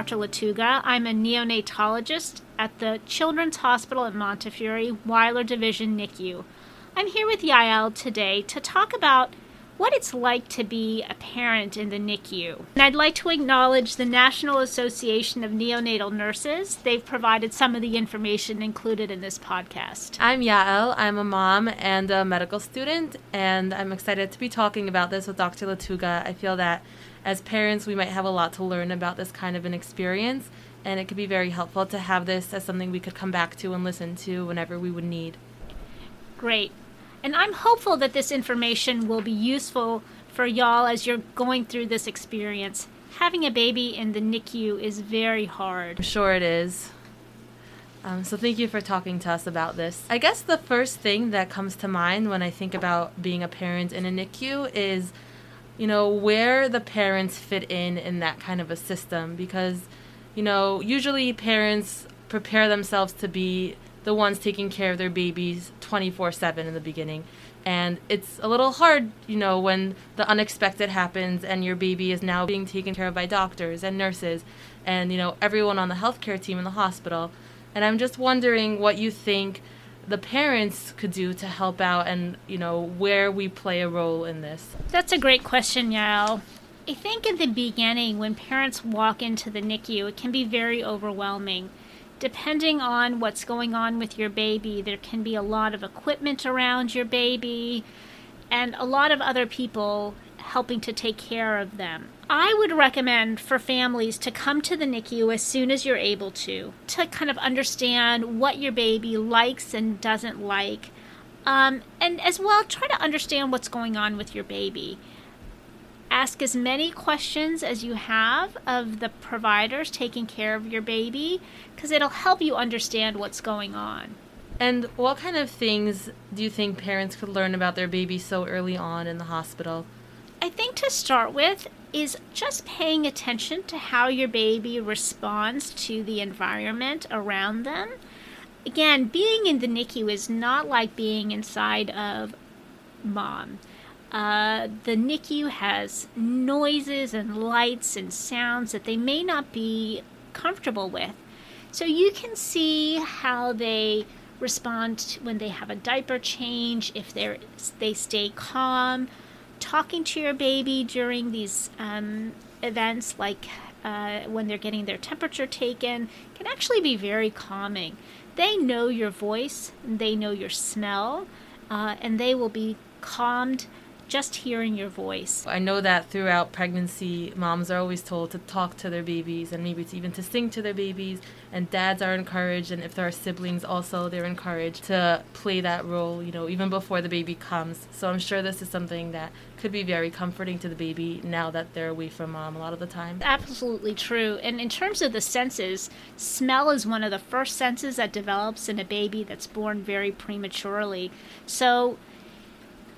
Dr. LaTuga. I'm a neonatologist at the Children's Hospital at Montefiore, Weiler Division, NICU. I'm here with Yael today to talk about what it's like to be a parent in the NICU. And I'd like to acknowledge the National Association of Neonatal Nurses. They've provided some of the information included in this podcast. I'm Yael. I'm a mom and a medical student, and I'm excited to be talking about this with Dr. LaTuga. I feel that as parents, we might have a lot to learn about this kind of an experience, and it could be very helpful to have this as something we could come back to and listen to whenever we would need. Great. And I'm hopeful that this information will be useful for y'all as you're going through this experience. Having a baby in the NICU is very hard. I'm sure it is. So thank you for talking to us about this. I guess the first thing that comes to mind when I think about being a parent in a NICU is, you know, where the parents fit in that kind of a system. Because, you know, usually parents prepare themselves to be the ones taking care of their babies 24/7 in the beginning. And it's a little hard, you know, when the unexpected happens and your baby is now being taken care of by doctors and nurses and, you know, everyone on the healthcare team in the hospital. And I'm just wondering what you think the parents could do to help out and, you know, where we play a role in this. That's a great question, Yael. I think in the beginning, when parents walk into the NICU, it can be very overwhelming. Depending on what's going on with your baby, there can be a lot of equipment around your baby and a lot of other people helping to take care of them. I would recommend for families to come to the NICU as soon as you're able to kind of understand what your baby likes and doesn't like. And as well, try to understand what's going on with your baby. Ask as many questions as you have of the providers taking care of your baby, because it'll help you understand what's going on. And what kind of things do you think parents could learn about their baby so early on in the hospital? I think to start with is just paying attention to how your baby responds to the environment around them. Again, being in the NICU is not like being inside of mom. The NICU has noises and lights and sounds that they may not be comfortable with. So you can see how they respond when they have a diaper change, if they stay calm. Talking to your baby during these events, like when they're getting their temperature taken, can actually be very calming. They know your voice, they know your smell, and they will be calmed just hearing your voice. I know that throughout pregnancy, moms are always told to talk to their babies and maybe it's even to sing to their babies. And dads are encouraged, and if there are siblings also, they're encouraged to play that role, you know, even before the baby comes. So I'm sure this is something that could be very comforting to the baby now that they're away from mom a lot of the time. Absolutely true. And in terms of the senses, smell is one of the first senses that develops in a baby that's born very prematurely. So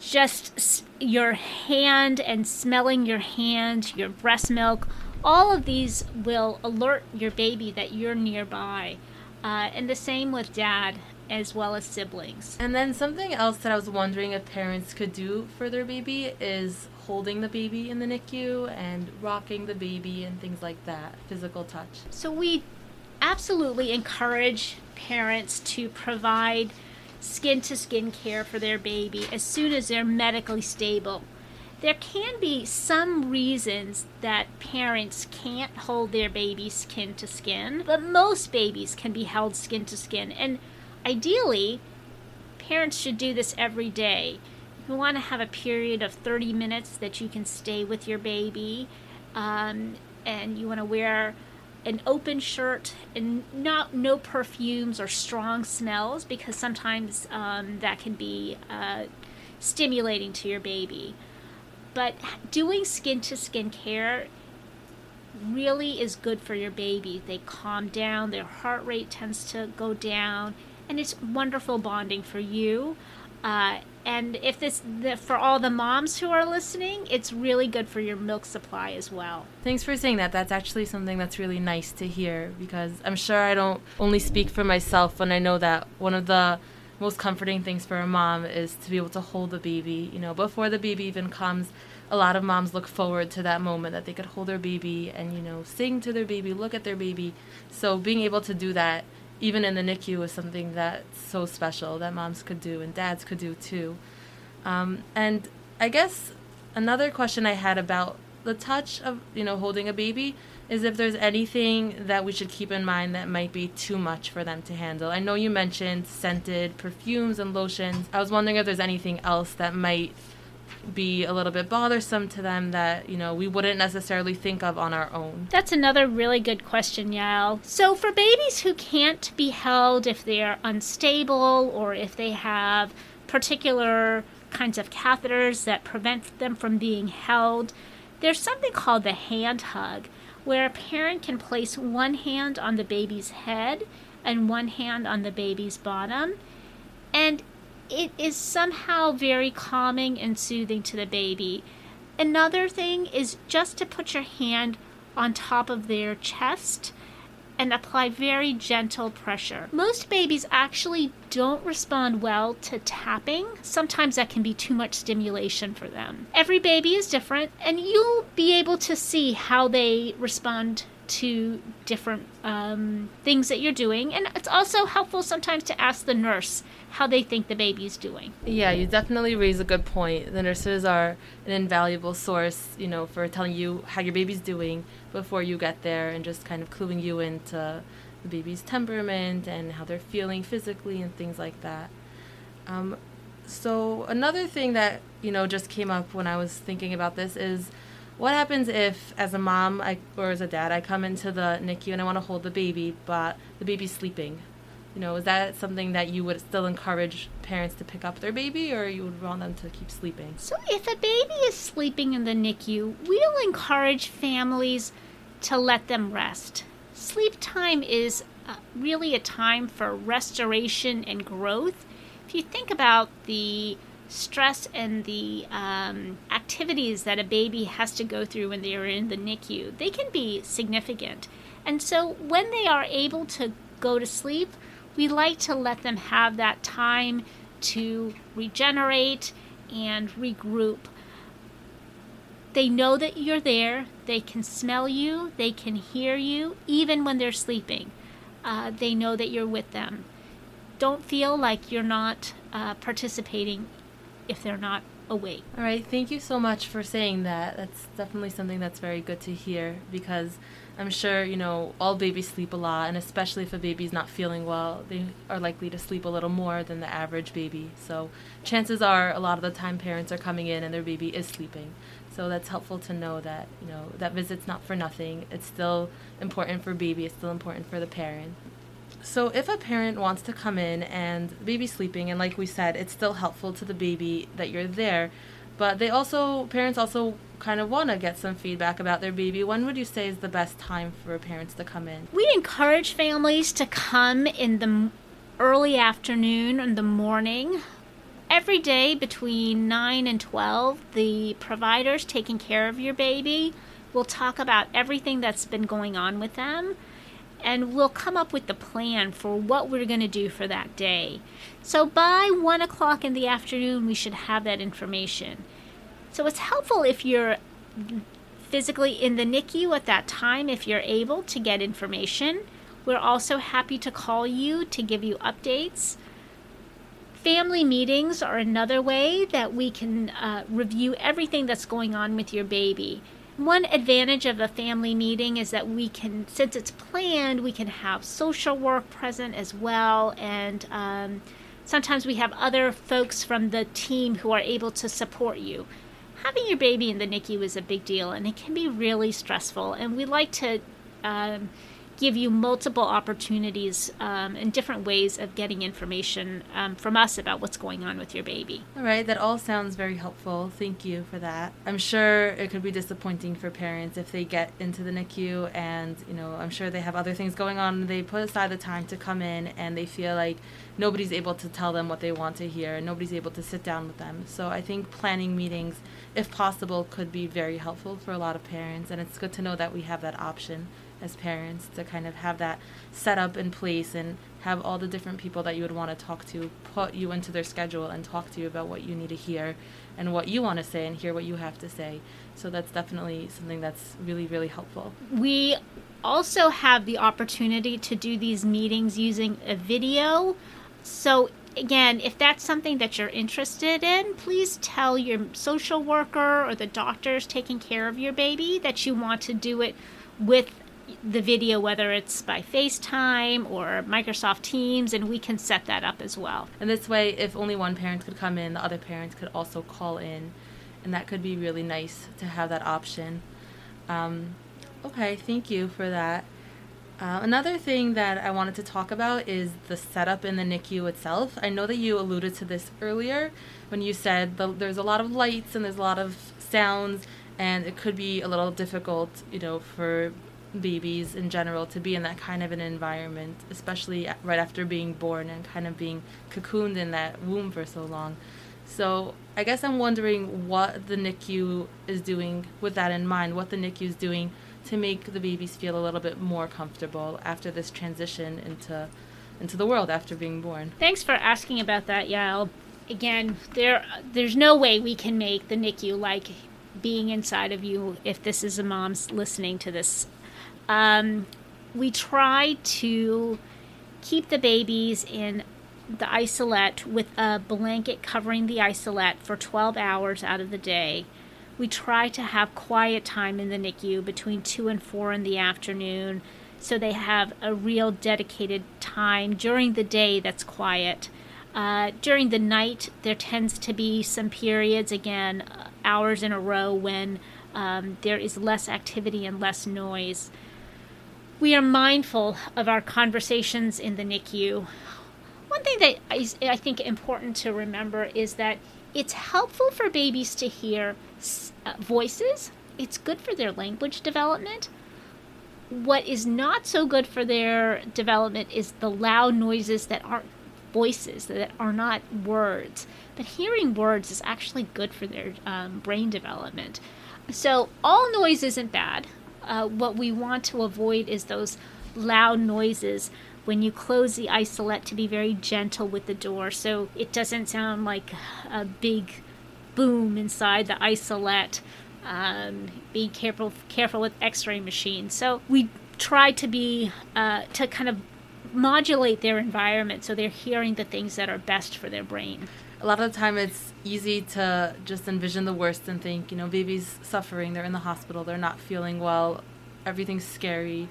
just your hand and smelling your hand, your breast milk, all of these will alert your baby that you're nearby. And the same with dad as well as siblings. And then something else that I was wondering if parents could do for their baby is holding the baby in the NICU and rocking the baby and things like that, physical touch. So we absolutely encourage parents to provide skin-to-skin care for their baby as soon as they're medically stable. There can be some reasons that parents can't hold their baby skin-to-skin, but most babies can be held skin-to-skin. And ideally, parents should do this every day. You want to have a period of 30 minutes that you can stay with your baby, and you want to wear an open shirt and no perfumes or strong smells, because sometimes that can be stimulating to your baby. But doing skin-to-skin care really is good for your baby. They calm down, their heart rate tends to go down, and it's wonderful bonding for you. And if for all the moms who are listening, it's really good for your milk supply as well. Thanks for saying that. That's actually something that's really nice to hear, because I'm sure I don't only speak for myself when I know that one of the most comforting things for a mom is to be able to hold the baby, you know, before the baby even comes. a lot of moms look forward to that moment that they could hold their baby and, you know, sing to their baby, look at their baby. So being able to do that, even in the NICU, is something that's so special that moms could do and dads could do too. And I guess another question I had about the touch of, you know, holding a baby is if there's anything that we should keep in mind that might be too much for them to handle. I know you mentioned scented perfumes and lotions. I was wondering if there's anything else that might be a little bit bothersome to them that, you know, we wouldn't necessarily think of on our own. That's another really good question, Yael. So for babies who can't be held if they're unstable or if they have particular kinds of catheters that prevent them from being held, there's something called the hand hug, where a parent can place one hand on the baby's head and one hand on the baby's bottom. And it is somehow very calming and soothing to the baby. Another thing is just to put your hand on top of their chest and apply very gentle pressure. Most babies actually don't respond well to tapping. Sometimes that can be too much stimulation for them. Every baby is different, and you'll be able to see how they respond to different things that you're doing. And it's also helpful sometimes to ask the nurse how they think the baby's doing. Yeah, you definitely raise a good point. The nurses are an invaluable source, you know, for telling you how your baby's doing before you get there and just kind of cluing you into the baby's temperament and how they're feeling physically and things like that. So another thing that, you know, just came up when I was thinking about this is what happens if, as a mom or as a dad, I come into the NICU and I want to hold the baby, but the baby's sleeping? You know, is that something that you would still encourage parents to pick up their baby, or you would want them to keep sleeping? So if a baby is sleeping in the NICU, we'll encourage families to let them rest. Sleep time is really a time for restoration and growth. If you think about the stress and the activities that a baby has to go through when they are in the NICU, they can be significant. And so when they are able to go to sleep, we like to let them have that time to regenerate and regroup. They know that you're there. They can smell you. They can hear you, even when they're sleeping. They know that you're with them. Don't feel like you're not participating if they're not awake. All right. Thank you so much for saying that. That's definitely something that's very good to hear, because I'm sure, you know, all babies sleep a lot, and especially if a baby's not feeling well, they are likely to sleep a little more than the average baby. So chances are a lot of the time parents are coming in and their baby is sleeping. So that's helpful to know that, you know, that visit's not for nothing. It's still important for baby. It's still important for the parent. So if a parent wants to come in and the baby's sleeping, and like we said, it's still helpful to the baby that you're there, but they also, parents also kind of want to get some feedback about their baby. When would you say is the best time for parents to come in? We encourage families to come in the early afternoon and the morning. Every day between 9 and 12, the providers taking care of your baby will talk about everything that's been going on with them, and we'll come up with the plan for what we're going to do for that day. So by 1 o'clock in the afternoon, we should have that information. So it's helpful if you're physically in the NICU at that time, if you're able to get information. We're also happy to call you to give you updates. Family meetings are another way that we can review everything that's going on with your baby. One advantage of a family meeting is that we can, since it's planned, we can have social work present as well, and sometimes we have other folks from the team who are able to support you. Having your baby in the NICU is a big deal, and it can be really stressful, and we like to give you multiple opportunities and different ways of getting information from us about what's going on with your baby. All right, that all sounds very helpful. Thank you for that. I'm sure it could be disappointing for parents if they get into the NICU and, you know, I'm sure they have other things going on. They put aside the time to come in and they feel like nobody's able to tell them what they want to hear and nobody's able to sit down with them. So I think planning meetings, if possible, could be very helpful for a lot of parents, and it's good to know that we have that option as parents to kind of have that set up in place and have all the different people that you would want to talk to put you into their schedule and talk to you about what you need to hear and what you want to say and hear what you have to say. So that's definitely something that's really, really helpful. We also have the opportunity to do these meetings using a video. So again, if that's something that you're interested in, please tell your social worker or the doctors taking care of your baby that you want to do it with the video, whether it's by FaceTime or Microsoft Teams, and we can set that up as well. And this way, if only one parent could come in, the other parent could also call in, and that could be really nice to have that option. Okay, thank you for that. Another thing that I wanted to talk about is the setup in the NICU itself. I know that you alluded to this earlier when you said there's a lot of lights and there's a lot of sounds, and it could be a little difficult, for babies in general to be in that kind of an environment, especially right after being born and kind of being cocooned in that womb for so long. So I guess I'm wondering what the NICU is doing with that in mind, what the NICU is doing to make the babies feel a little bit more comfortable after this transition into the world after being born. Thanks for asking about that, Yael. Again, there's no way we can make the NICU like being inside of you if this is a mom's listening to this. We try to keep the babies in the isolette with a blanket covering the isolette for 12 hours out of the day. We try to have quiet time in the NICU between 2 and 4 in the afternoon, so they have a real dedicated time during the day that's quiet. During the night, there tends to be some periods, again, hours in a row, when there is less activity and less noise. We are mindful of our conversations in the NICU. One thing that I think important to remember is that it's helpful for babies to hear voices. It's good for their language development. What is not so good for their development is the loud noises that aren't voices, that are not words. But hearing words is actually good for their brain development. So all noise isn't bad. What we want to avoid is those loud noises. When you close the isolette, to be very gentle with the door so it doesn't sound like a big boom inside the isolette. Be careful with x-ray machines. So we try to be to kind of modulate their environment so they're hearing the things that are best for their brain. A lot of the time it's easy to just envision the worst and think, baby's suffering, they're in the hospital, they're not feeling well, everything's scary.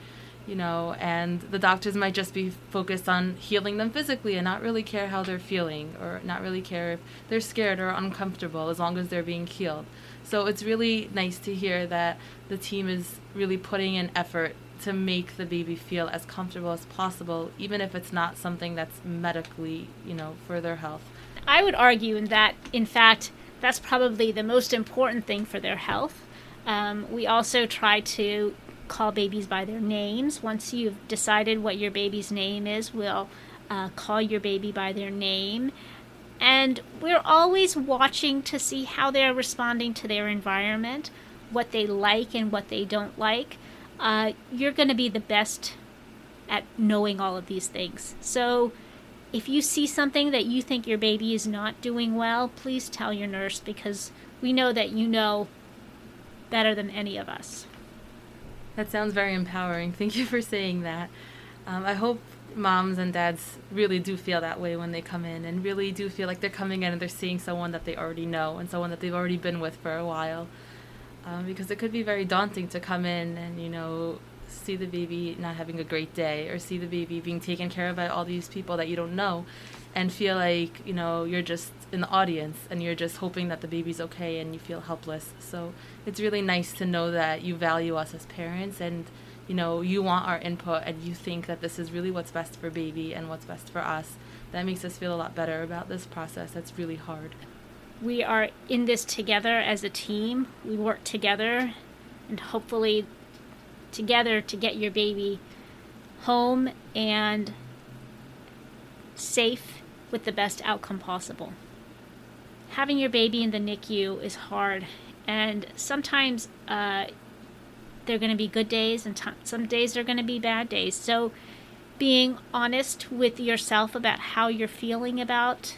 And the doctors might just be focused on healing them physically and not really care how they're feeling, or not really care if they're scared or uncomfortable, as long as they're being healed. So it's really nice to hear that the team is really putting in effort to make the baby feel as comfortable as possible, even if it's not something that's medically, for their health. I would argue that, in fact, that's probably the most important thing for their health. We also try to call babies by their names. Once you've decided what your baby's name is, we'll call your baby by their name. And we're always watching to see how they're responding to their environment, what they like and what they don't like. You're going to be the best at knowing all of these things. So if you see something that you think your baby is not doing well, please tell your nurse, because we know that you know better than any of us. That sounds very empowering. Thank you for saying that. I hope moms and dads really do feel that way when they come in, and really do feel like they're coming in and they're seeing someone that they already know and someone that they've already been with for a while. Because it could be very daunting to come in and, see the baby not having a great day, or see the baby being taken care of by all these people that you don't know, and feel like, you're just in the audience and you're just hoping that the baby's okay, and you feel helpless. So it's really nice to know that you value us as parents, and, you want our input, and you think that this is really what's best for baby and what's best for us. That makes us feel a lot better about this process that's really hard. We are in this together as a team. We work together, and hopefully together to get your baby home and safe with the best outcome possible. Having your baby in the NICU is hard, and sometimes they're going to be good days and some days are going to be bad days. So being honest with yourself about how you're feeling about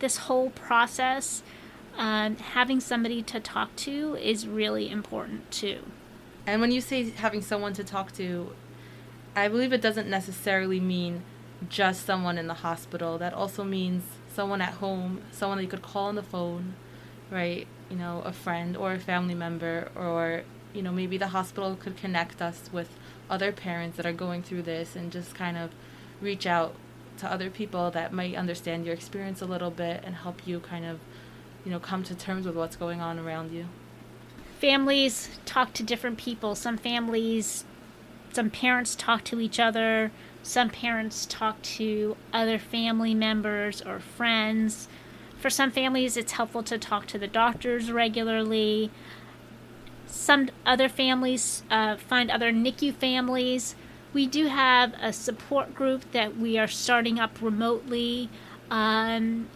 this whole process, having somebody to talk to is really important too. And when you say having someone to talk to, I believe it doesn't necessarily mean just someone in the hospital. That also means someone at home, someone that you could call on the phone, right? You know, a friend or a family member, or, you know, maybe the hospital could connect us with other parents that are going through this and just kind of reach out to other people that might understand your experience a little bit and help you kind of, you know, come to terms with what's going on around you. Families talk to different people. Some parents talk to each other. Some parents talk to other family members or friends. For some families, it's helpful to talk to the doctors regularly. Some other families find other NICU families. We do have a support group that we are starting up remotely. And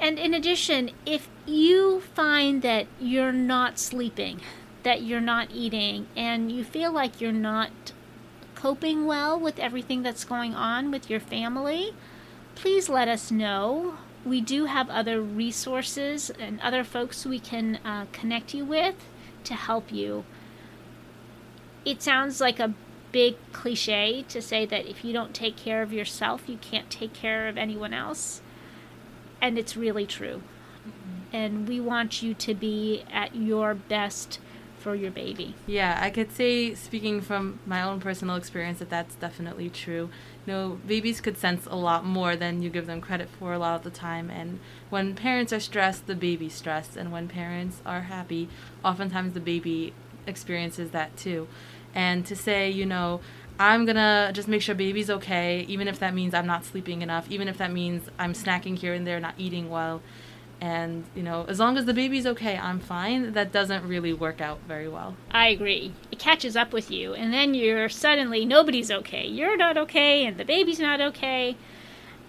in addition, if you find that you're not sleeping, that you're not eating, and you feel like you're not coping well with everything that's going on with your family, please let us know. We do have other resources and other folks we can connect you with to help you. It sounds like a big cliche to say that if you don't take care of yourself, you can't take care of anyone else. And it's really true. Mm-hmm. And we want you to be at your best for your baby. Yeah, I could say, speaking from my own personal experience, that that's definitely true. You know, babies could sense a lot more than you give them credit for a lot of the time. And when parents are stressed, the baby's stressed. And when parents are happy, oftentimes the baby experiences that too. And to say, you know, I'm going to just make sure baby's okay, even if that means I'm not sleeping enough, even if that means I'm snacking here and there, not eating well. And, you know, as long as the baby's okay, I'm fine. That doesn't really work out very well. I agree. It catches up with you. And then you're suddenly, nobody's okay. You're not okay, and the baby's not okay.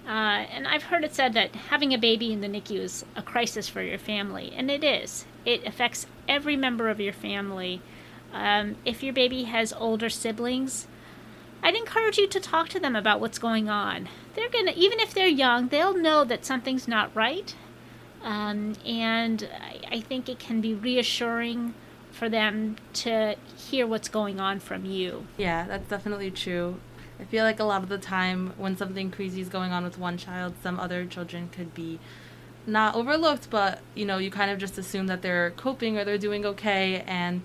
And I've heard it said that having a baby in the NICU is a crisis for your family. And it is. It affects every member of your family. If your baby has older siblings, I'd encourage you to talk to them about what's going on. They're going to, even if they're young, they'll know that something's not right. And I think it can be reassuring for them to hear what's going on from you. Yeah, that's definitely true. I feel like a lot of the time when something crazy is going on with one child, some other children could be not overlooked, but, you know, you kind of just assume that they're coping or they're doing okay, and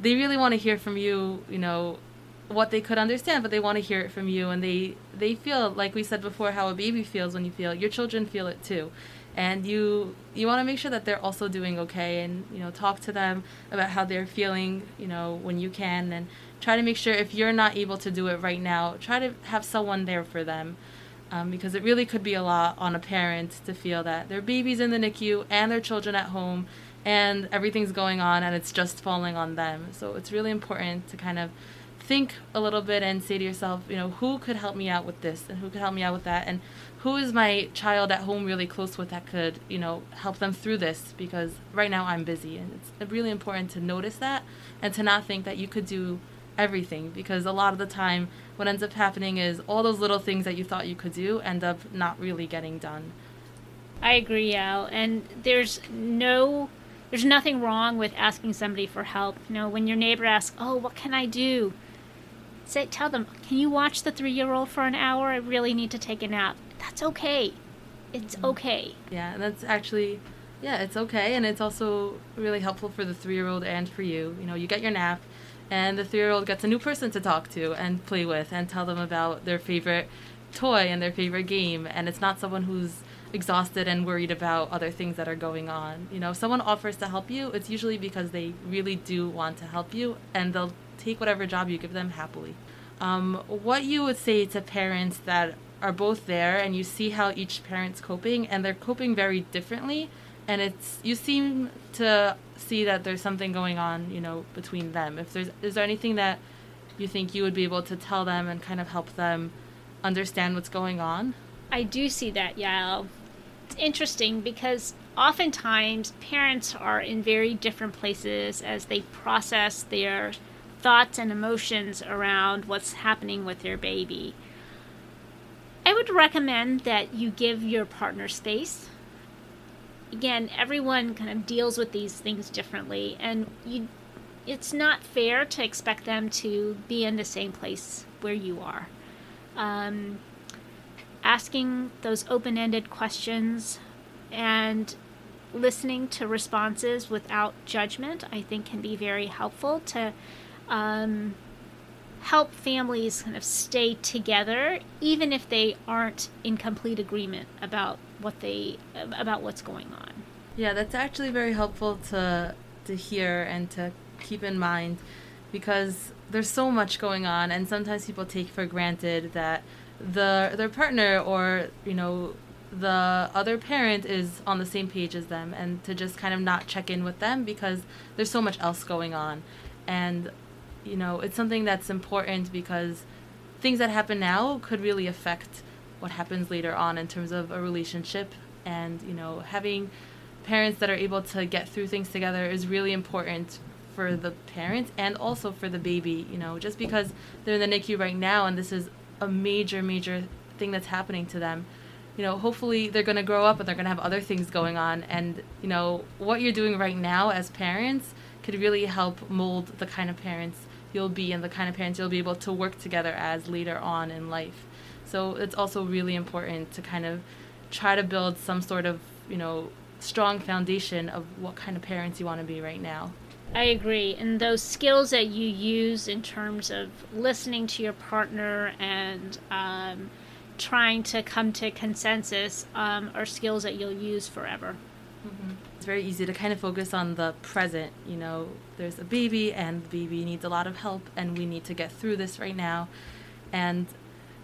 they really want to hear from you, you know, what they could understand, but they want to hear it from you, and they feel, like we said before, how a baby feels when you feel it. Your children feel it too. And you want to make sure that they're also doing okay, and, you know, talk to them about how they're feeling, you know, when you can, and try to make sure if you're not able to do it right now, try to have someone there for them, because it really could be a lot on a parent to feel that their baby's in the NICU and their children at home and everything's going on and it's just falling on them. So it's really important to kind of think a little bit and say to yourself, you know, who could help me out with this and who could help me out with that, and who is my child at home really close with that could, you know, help them through this, because right now I'm busy. And it's really important to notice that and to not think that you could do everything, because a lot of the time what ends up happening is all those little things that you thought you could do end up not really getting done. I agree, Al, and there's nothing wrong with asking somebody for help. You know, when your neighbor asks, oh, what can I do? Tell them, can you watch the 3-year-old for an hour? I really need to take a nap. That's okay. It's okay. Yeah, that's actually, yeah, it's okay. And it's also really helpful for the 3-year-old and for you. You know, you get your nap and the 3-year-old gets a new person to talk to and play with and tell them about their favorite toy and their favorite game. And it's not someone who's exhausted and worried about other things that are going on. You know, if someone offers to help you, it's usually because they really do want to help you, and they'll take whatever job you give them happily. What you would say to parents that are both there and you see how each parent's coping, and they're coping very differently, and it's, you seem to see that there's something going on, you know, between them. Is there anything that you think you would be able to tell them and kind of help them understand what's going on? I do see that, Yael. It's interesting because oftentimes parents are in very different places as they process their thoughts and emotions around what's happening with their baby. I would recommend that you give your partner space. Again, everyone kind of deals with these things differently, and it's not fair to expect them to be in the same place where you are. Asking those open-ended questions and listening to responses without judgment, I think, can be very helpful to help families kind of stay together, even if they aren't in complete agreement about what's going on. Yeah, that's actually very helpful to hear and to keep in mind, because there's so much going on, and sometimes people take for granted that their partner or the other parent is on the same page as them, and to just kind of not check in with them because there's so much else going on. And it's something that's important because things that happen now could really affect what happens later on in terms of a relationship. And having parents that are able to get through things together is really important for the parents and also for the baby. Just because they're in the NICU right now and this is a major thing that's happening to them, hopefully they're going to grow up and they're going to have other things going on, and what you're doing right now as parents could really help mold the kind of parents you'll be and the kind of parents you'll be able to work together as later on in life. So it's also really important to kind of try to build some sort of strong foundation of what kind of parents you want to be right now. I agree. And those skills that you use in terms of listening to your partner and trying to come to consensus are skills that you'll use forever. Mm-hmm. It's very easy to kind of focus on the present. There's a baby and the baby needs a lot of help and we need to get through this right now. And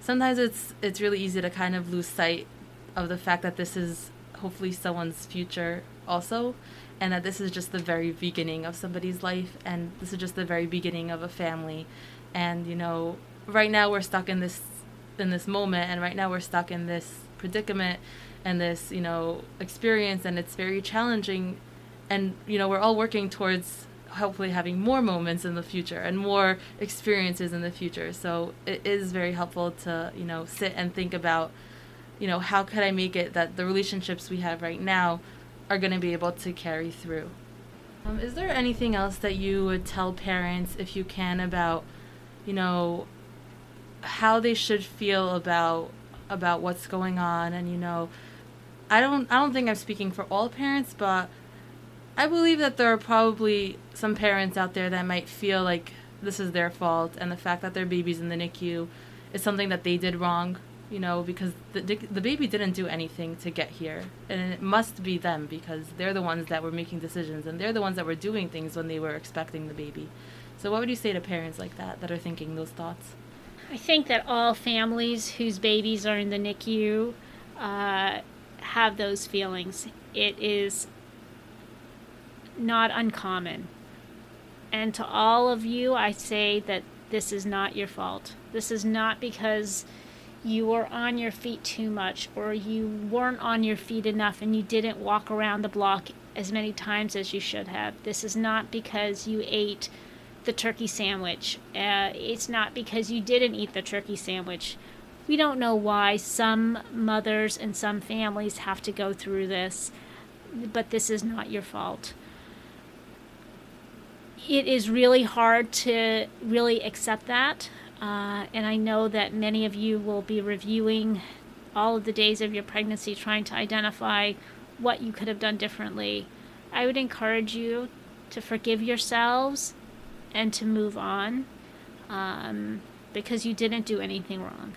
sometimes it's really easy to kind of lose sight of the fact that this is hopefully someone's future also, and that this is just the very beginning of somebody's life, and this is just the very beginning of a family. And right now we're stuck in this moment, and right now we're stuck in this predicament and this experience, and it's very challenging. And we're all working towards hopefully having more moments in the future and more experiences in the future. So it is very helpful to sit and think about how could I make it that the relationships we have right now are going to be able to carry through. Is there anything else that you would tell parents, if you can, about, how they should feel about what's going on? And I don't think I'm speaking for all parents, but I believe that there are probably some parents out there that might feel like this is their fault, and the fact that their baby's in the NICU is something that they did wrong. Because the baby didn't do anything to get here, and it must be them because they're the ones that were making decisions, and they're the ones that were doing things when they were expecting the baby. So what would you say to parents like that are thinking those thoughts? I think that all families whose babies are in the NICU have those feelings. It is not uncommon. And to all of you, I say that this is not your fault. This is not because you were on your feet too much, or you weren't on your feet enough and you didn't walk around the block as many times as you should have. This is not because you ate the turkey sandwich. It's not because you didn't eat the turkey sandwich. We don't know why some mothers and some families have to go through this, but this is not your fault. It is really hard to really accept that. And I know that many of you will be reviewing all of the days of your pregnancy, trying to identify what you could have done differently. I would encourage you to forgive yourselves and to move on, because you didn't do anything wrong.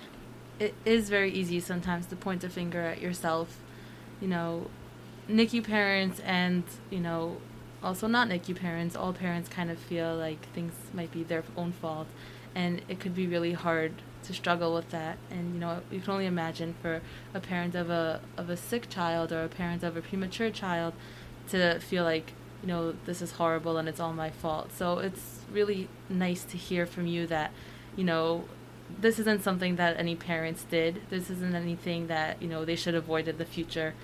It is very easy sometimes to point a finger at yourself. NICU parents and, also not NICU parents, all parents kind of feel like things might be their own fault. And it could be really hard to struggle with that. And, you can only imagine for a parent of a sick child or a parent of a premature child to feel like, this is horrible and it's all my fault. So it's really nice to hear from you that, this isn't something that any parents did. This isn't anything that, they should have avoided the future.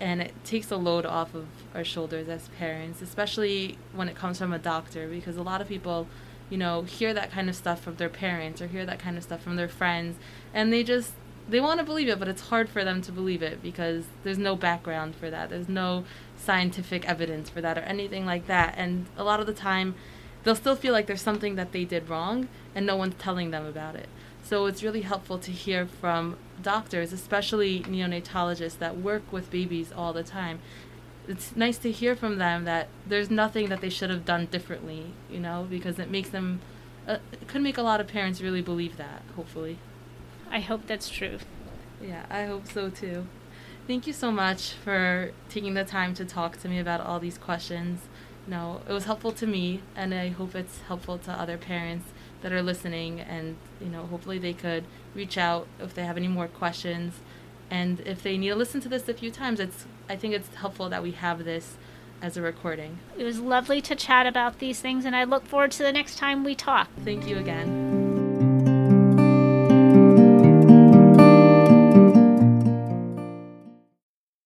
and it takes a load off of our shoulders as parents, especially when it comes from a doctor, because a lot of people, you know, hear that kind of stuff from their parents or hear that kind of stuff from their friends, and they want to believe it, but it's hard for them to believe it because there's no background for that. There's no scientific evidence for that or anything like that. And a lot of the time, they'll still feel like there's something that they did wrong and no one's telling them about it. So it's really helpful to hear from doctors, especially neonatologists that work with babies all the time. It's nice to hear from them that there's nothing that they should have done differently, you know, because it makes them, it could make a lot of parents really believe that, hopefully. I hope that's true. Yeah, I hope so too. Thank you so much for taking the time to talk to me about all these questions. No, it was helpful to me, and I hope it's helpful to other parents that are listening, and, you know, hopefully they could reach out if they have any more questions. And if they need to listen to this a few times, I think it's helpful that we have this as a recording. It was lovely to chat about these things, and I look forward to the next time we talk. Thank you again.